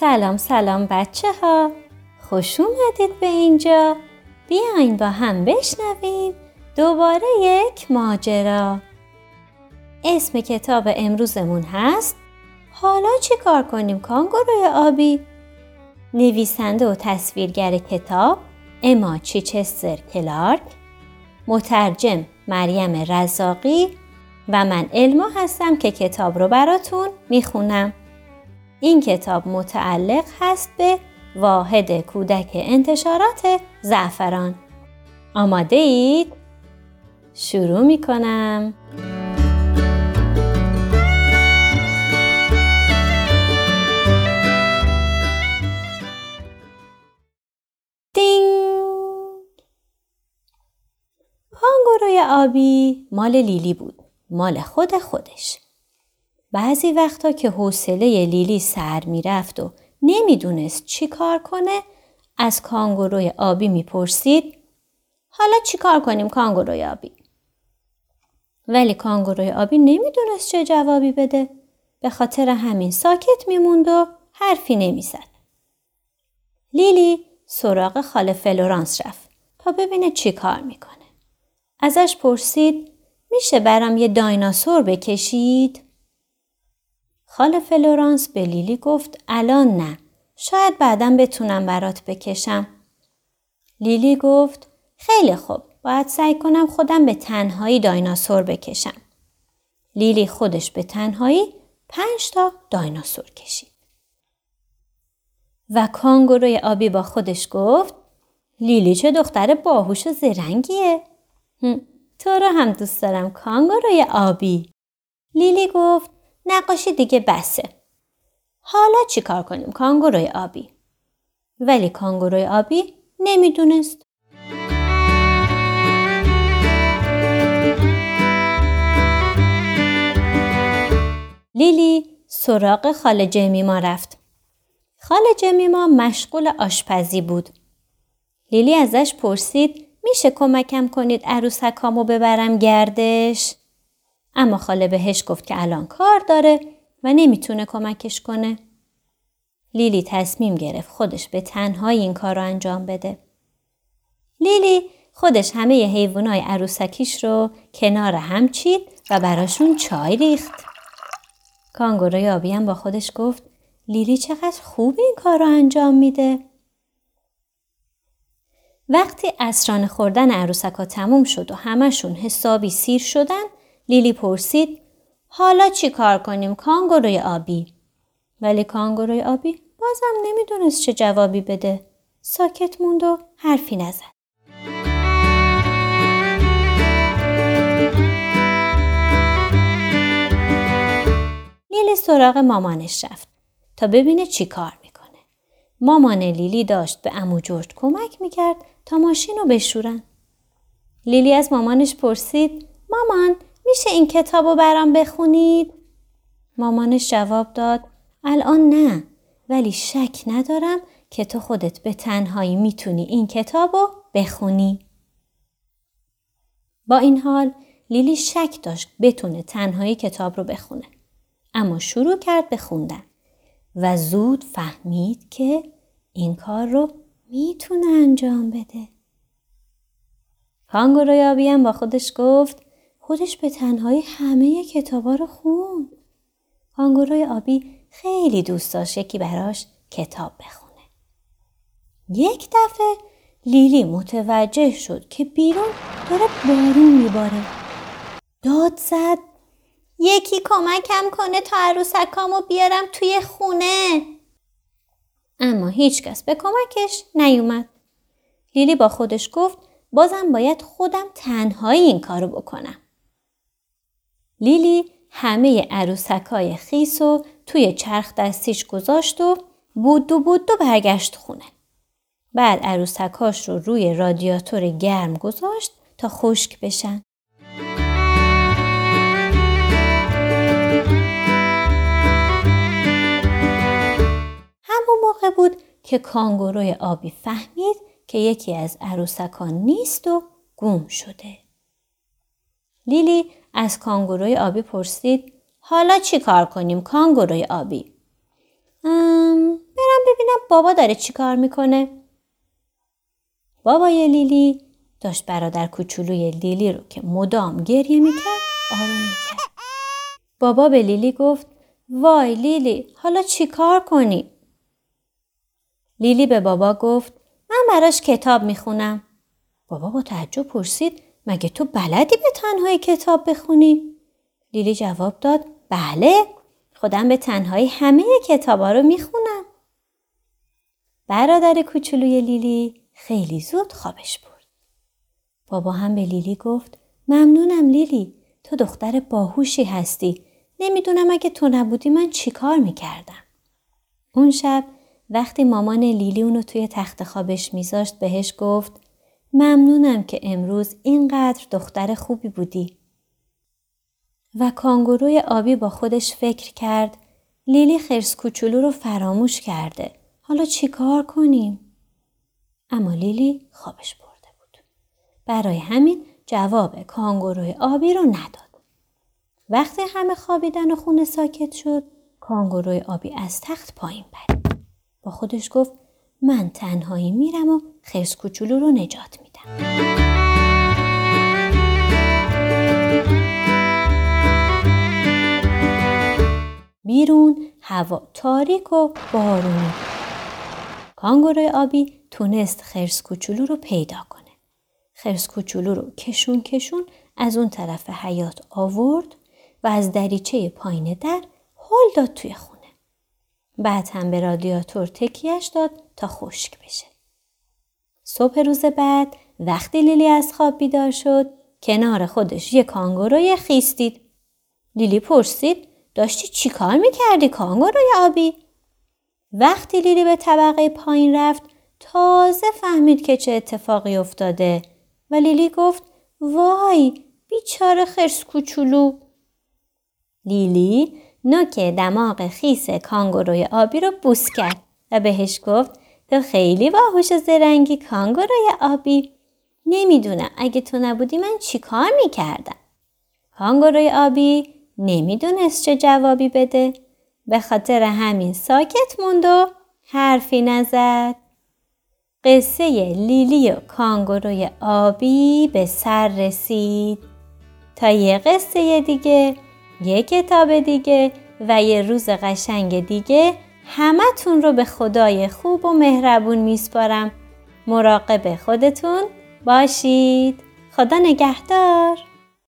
سلام بچه ها، خوش اومدید به اینجا. بیاین با هم بشنویم دوباره یک ماجرا. اسم کتاب امروزمون هست حالا چی کار کنیم کانگوروی آبی؟ نویسنده و تصویرگر کتاب اماچیچستر کلارک، مترجم مریم رزاقی و من علما هستم که کتاب رو براتون میخونم. این کتاب متعلق هست به واحد کودک انتشارات زعفران. آماده اید؟ شروع میکنم. کانگوروی آبی مال لیلی بود، مال خودش. بعضی وقتا که حوصله لیلی سر می رفت و نمیدونست چی کار کنه، از کانگوروی آبی میپرسید حالا چی کار کنیم کانگوروی آبی؟ ولی کانگوروی آبی نمیدونست چه جوابی بده، به خاطر همین ساکت میموند و حرفی نمیزد. لیلی سراغ خاله فلورانس رفت تا ببینه چی کار میکنه. ازش پرسید میشه برام یه دایناسور بکشید؟ خاله فلورانس به لیلی گفت الان نه، شاید بعدم بتونم برات بکشم. لیلی گفت خیلی خوب، باید سعی کنم خودم به تنهایی دایناسور بکشم. لیلی خودش به تنهایی 5 تا دایناسور کشید. و کانگوروی آبی با خودش گفت لیلی چه دختر باهوش و زرنگیه. تو رو هم دوست دارم کانگوروی آبی. لیلی گفت نقاشی دیگه بسه. حالا چی کار کنیم کانگوروی آبی؟ ولی کانگوروی آبی نمیدونست. لیلی سراغ خاله جمیما رفت. خاله جمیما مشغول آشپزی بود. لیلی ازش پرسید میشه کمکم کنید عروسکامو ببرم گردش؟ اما خاله بهش گفت که الان کار داره و نمیتونه کمکش کنه. لیلی تصمیم گرفت خودش به تنهایی این کار رو انجام بده. لیلی خودش همه ی حیوانای عروسکیش رو کنار هم چید و براشون چای ریخت. کانگوروی آبی هم با خودش گفت لیلی چقدر خوب این کار رو انجام میده. وقتی عصرانه خوردن عروسکا تموم شد و همشون حسابی سیر شدن، لیلی پرسید حالا چی کار کنیم کانگوروی آبی؟ ولی کانگوروی آبی بازم نمیدونست چه جوابی بده. ساکت موند و حرفی نزد. لیلی سراغ مامانش رفت تا ببینه چی کار میکنه. مامان لیلی داشت به عمو جورج کمک میکرد تا ماشین رو بشورن. لیلی از مامانش پرسید مامان میشه این کتابو برام بخونید؟ مامانش جواب داد الان نه، ولی شک ندارم که تو خودت به تنهایی میتونی این کتابو بخونی. با این حال لیلی شک داشت بتونه تنهایی کتاب رو بخونه، اما شروع کرد به خوندن و زود فهمید که این کار رو میتونه انجام بده. کانگوروی آبی هم با خودش گفت خودش به تنهایی همه کتابا رو خوند. کانگوروی آبی خیلی دوست داشت یکی براش کتاب بخونه. یک دفعه لیلی متوجه شد که بیرون داره بارون میباره. داد زد یکی کمکم کنه تا عروسکامو بیارم توی خونه. اما هیچ کس به کمکش نیومد. لیلی با خودش گفت بازم باید خودم تنهایی این کارو بکنم. لیلی همه عروسکای خیسو توی چرخ دستیش گذاشت و بود برگشت خونه. بعد عروسکاش رو روی رادیاتور گرم گذاشت تا خشک بشن. همون موقع بود که کانگوروی آبی فهمید که یکی از عروسکان نیست و گم شده. لیلی از کانگوروی آبی پرسید حالا چی کار کنیم کانگوروی آبی؟ برم بابا داره چی کار میکنه؟ بابای لیلی داشت برادر کوچولوی لیلی رو که مدام گریه میکرد آروم میکرد. بابا به لیلی گفت وای لیلی حالا چی کار کنی؟ لیلی به بابا گفت من براش کتاب میخونم. بابا با تعجب پرسید مگه تو بلدی به تنهایی کتاب بخونی؟ لیلی جواب داد بله خودم به تنهایی همه کتابا رو میخونم. برادر کوچولوی لیلی خیلی زود خوابش برد. بابا هم به لیلی گفت ممنونم لیلی تو دختر باهوشی هستی. نمیدونم اگه تو نبودی من چی کار میکردم. اون شب وقتی مامان لیلی اونو توی تخت خوابش میذاشت بهش گفت ممنونم که امروز اینقدر دختر خوبی بودی. و کانگوروی آبی با خودش فکر کرد لیلی خرس کوچولو رو فراموش کرده. حالا چی کار کنیم؟ اما لیلی خوابش برده بود. برای همین جواب کانگوروی آبی رو نداد. وقتی همه خوابیدن و خونه ساکت شد کانگوروی آبی از تخت پایین پرید. با خودش گفت من تنهایی میرم و خرس کوچولو رو نجات میدم. بیرون هوا تاریک و بارونی. کانگوروی آبی تونست خرس کوچولو رو پیدا کنه. خرس کوچولو رو کشون کشون از اون طرف حیاط آورد و از دریچه پایین در هل داد توی خونه. بعد هم به رادیاتور تکیهش داد تا خشک بشه. صبح روز بعد وقتی لیلی از خواب بیدار شد کنار خودش یک کانگوروی خیس دید. لیلی پرسید داشتی چی کار میکردی کانگوروی آبی؟ وقتی لیلی به طبقه پایین رفت تازه فهمید که چه اتفاقی افتاده و لیلی گفت وای بیچاره خرس کوچولو. لیلی نوک دماغ خیس کانگوروی آبی رو بوس کرد و بهش گفت تو خیلی باهوش و زرنگی کانگوروی آبی. نمیدونم اگه تو نبودی من چی کار میکردم. کانگوروی آبی نمیدونست چه جوابی بده. به خاطر همین ساکت موند و حرفی نزد. قصه لیلی و کانگوروی آبی به سر رسید. تا یه قصه دیگه، یه کتاب دیگه و یه روز قشنگ دیگه همتون رو به خدای خوب و مهربون میسپارم. مراقب خودتون باشید. خدا نگهدار.